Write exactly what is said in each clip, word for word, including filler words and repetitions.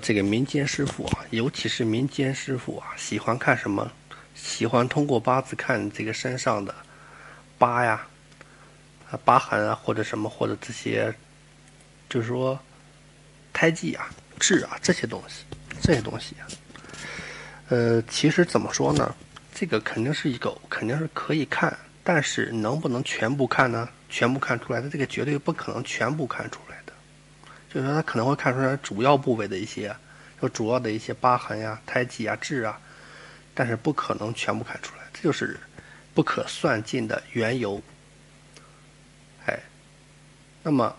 这个民间师傅啊，尤其是民间师傅啊，喜欢看什么？喜欢通过八字看这个身上的疤呀、啊疤痕啊，或者什么，或者这些，就是说胎记啊、痣啊这些东西，这些东西啊。呃，其实怎么说呢？这个肯定是一个，肯定是可以看，但是能不能全部看呢？全部看出来的，这个绝对不可能全部看出来。 就是说，他可能会看出来主要部位的一些，就主要的一些疤痕呀、胎记啊、痣啊，但是不可能全部看出来，这就是不可算尽的缘由。哎，那么，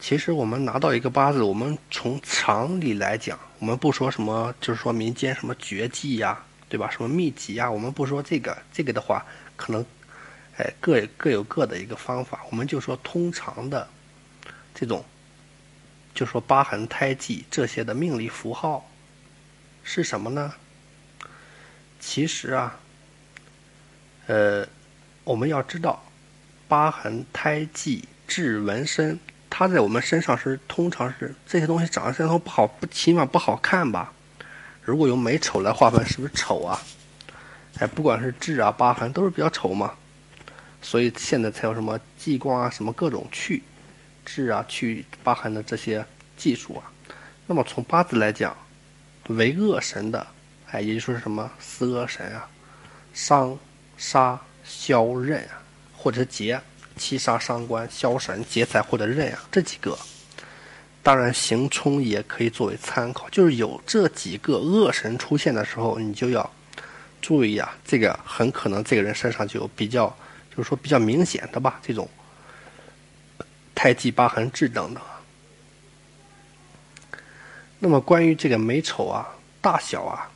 其实我们拿到一个八字，我们从常理来讲，我们不说什么，就是说民间什么绝技呀，对吧？什么秘籍呀，我们不说这个，这个的话，可能，哎，各各有各的一个方法，我们就说通常的这种。 就说疤痕、胎记这些的命理符号是什么呢？其实啊，呃，我们要知道，疤痕、胎记、痣、纹身，它在我们身上是通常是这些东西长在身上不好，不起码不好看吧？如果用美丑来划分，是不是丑啊？哎，不管是痣啊、疤痕，都是比较丑嘛。所以现在才有什么激光啊，什么各种去。 痣啊，去疤痕的这些技术啊，那么从八字来讲，为恶神的，哎，也就是说什么四恶神啊，伤、杀、枭、刃啊，或者劫，七杀、伤官、枭神、劫财或者刃啊，这几个，当然刑冲也可以作为参考，就是有这几个恶神出现的时候，你就要注意啊，这个很可能这个人身上就有比较，就是说比较明显的吧，这种。 胎记、疤痕、痣等等。那么关于这个美丑啊、大小啊、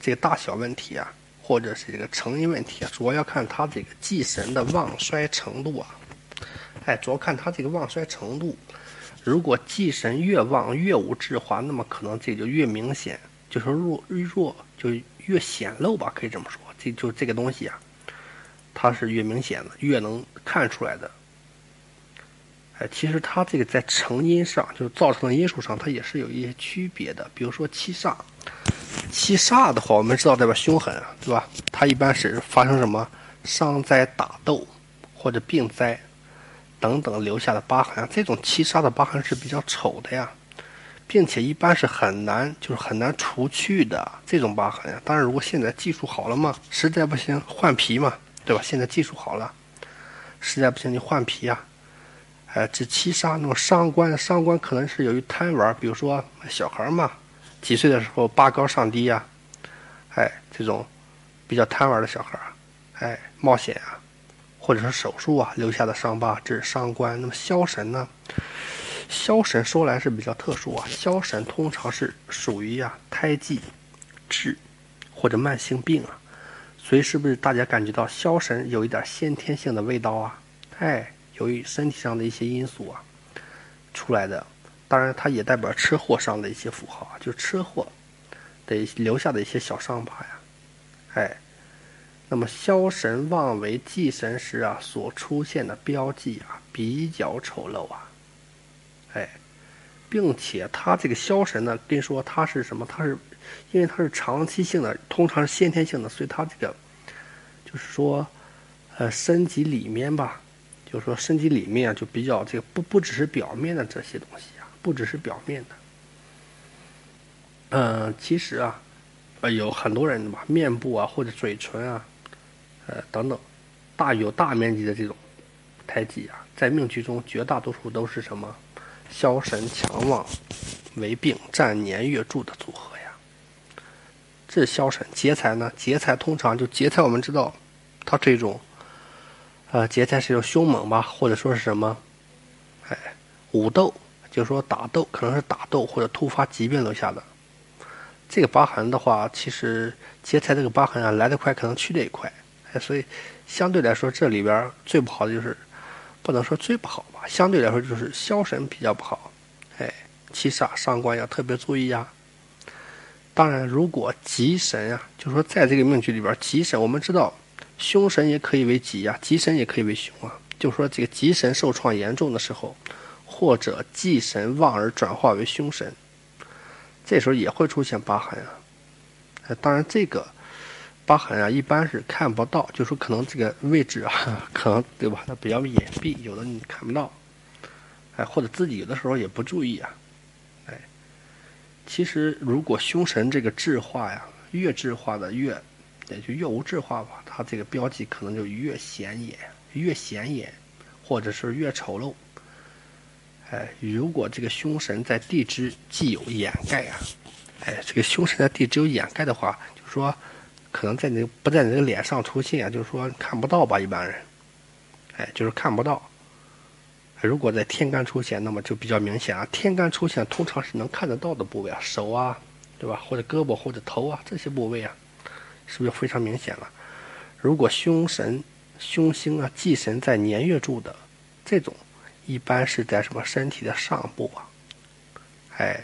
这个大小问题啊，或者是这个成因问题啊，主要要看他这个忌神的旺衰程度啊。哎，主要看他这个旺衰程度。如果忌神越旺越无智化，那么可能这就越明显，就是弱弱就越显露吧，可以这么说。这就这个东西啊，它是越明显的，越能看出来的。 哎，其实它这个在成因上，就是造成的因素上，它也是有一些区别的。比如说七煞，七煞的话，我们知道这边凶狠，对吧？它一般是发生什么伤灾、打斗或者病灾等等留下的疤痕。这种七煞的疤痕是比较丑的呀，并且一般是很难，就是很难除去的这种疤痕呀。当然，如果现在技术好了嘛，实在不行换皮嘛，对吧？现在技术好了，实在不行就换皮呀。 呃，这七杀那种伤官，伤官可能是由于贪玩，比如说小孩嘛，几岁的时候拔高上低呀、啊，哎，这种比较贪玩的小孩，哎，冒险啊，或者是手术啊留下的伤疤，这是伤官。那么枭神呢？枭神说来是比较特殊啊，枭神通常是属于呀、啊、胎记、痣或者慢性病啊，所以是不是大家感觉到枭神有一点先天性的味道啊？哎。 由于身体上的一些因素啊，出来的，当然它也代表车祸上的一些符号啊，就车祸得留下的一些小伤疤呀，哎，那么枭神旺为忌神时啊，所出现的标记啊比较丑陋啊，哎，并且它这个枭神呢，跟你说它是什么？它是因为它是长期性的，通常是先天性的，所以它这个就是说，呃，身体里面吧。 就是说，身体里面啊，就比较这个不不只是表面的这些东西啊，不只是表面的。嗯、呃，其实啊，呃，有很多人吧，面部啊或者嘴唇啊，呃等等，大有大面积的这种胎记啊，在命局中绝大多数都是什么枭神强旺为病占年月柱的组合呀。这枭神劫财呢，劫财通常就劫财，我们知道它这种。 呃，劫财是有凶猛吧，或者说是什么，哎，武斗，就是说打斗，可能是打斗或者突发疾病留下的。这个疤痕的话，其实劫财这个疤痕啊，来得快，可能去得也快，哎，所以相对来说，这里边最不好的就是，不能说最不好吧，相对来说就是枭神比较不好，哎，七煞伤官要特别注意啊。当然，如果吉神啊，就是说在这个命局里边，吉神我们知道。 凶神也可以为吉呀、啊，吉神也可以为凶啊。就说这个吉神受创严重的时候，或者忌神旺而转化为凶神，这时候也会出现疤痕啊。哎，当然这个疤痕啊，一般是看不到，就说可能这个位置啊，可能对吧，它比较隐蔽，有的你看不到，哎，或者自己有的时候也不注意啊。哎，其实如果凶神这个质化呀，越质化的越，也就越无质化吧，它这个标记可能就越显眼，越显眼，或者是越丑陋。哎，如果这个凶神在地支既有掩盖啊，哎，这个凶神在地支有掩盖的话，就是说可能在你不在你的脸上出现啊，就是说看不到吧，一般人，哎，就是看不到。如果在天干出现，那么就比较明显啊。天干出现通常是能看得到的部位啊，手啊，对吧？或者胳膊或者头啊，这些部位啊，是不是非常明显了？如果凶神、凶星啊、忌神在年月柱的这种。一般是在什么身体的上部啊，哎，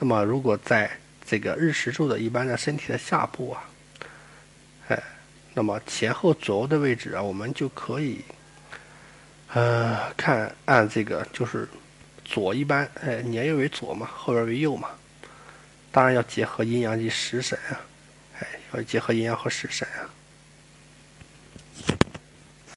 那么如果在这个日时柱的，一般在身体的下部啊，哎，那么前后左右的位置啊，我们就可以，呃，看按这个就是左一般，哎，年月为左嘛，后边为右嘛，当然要结合阴阳及时神啊，哎，要结合阴阳和时神啊。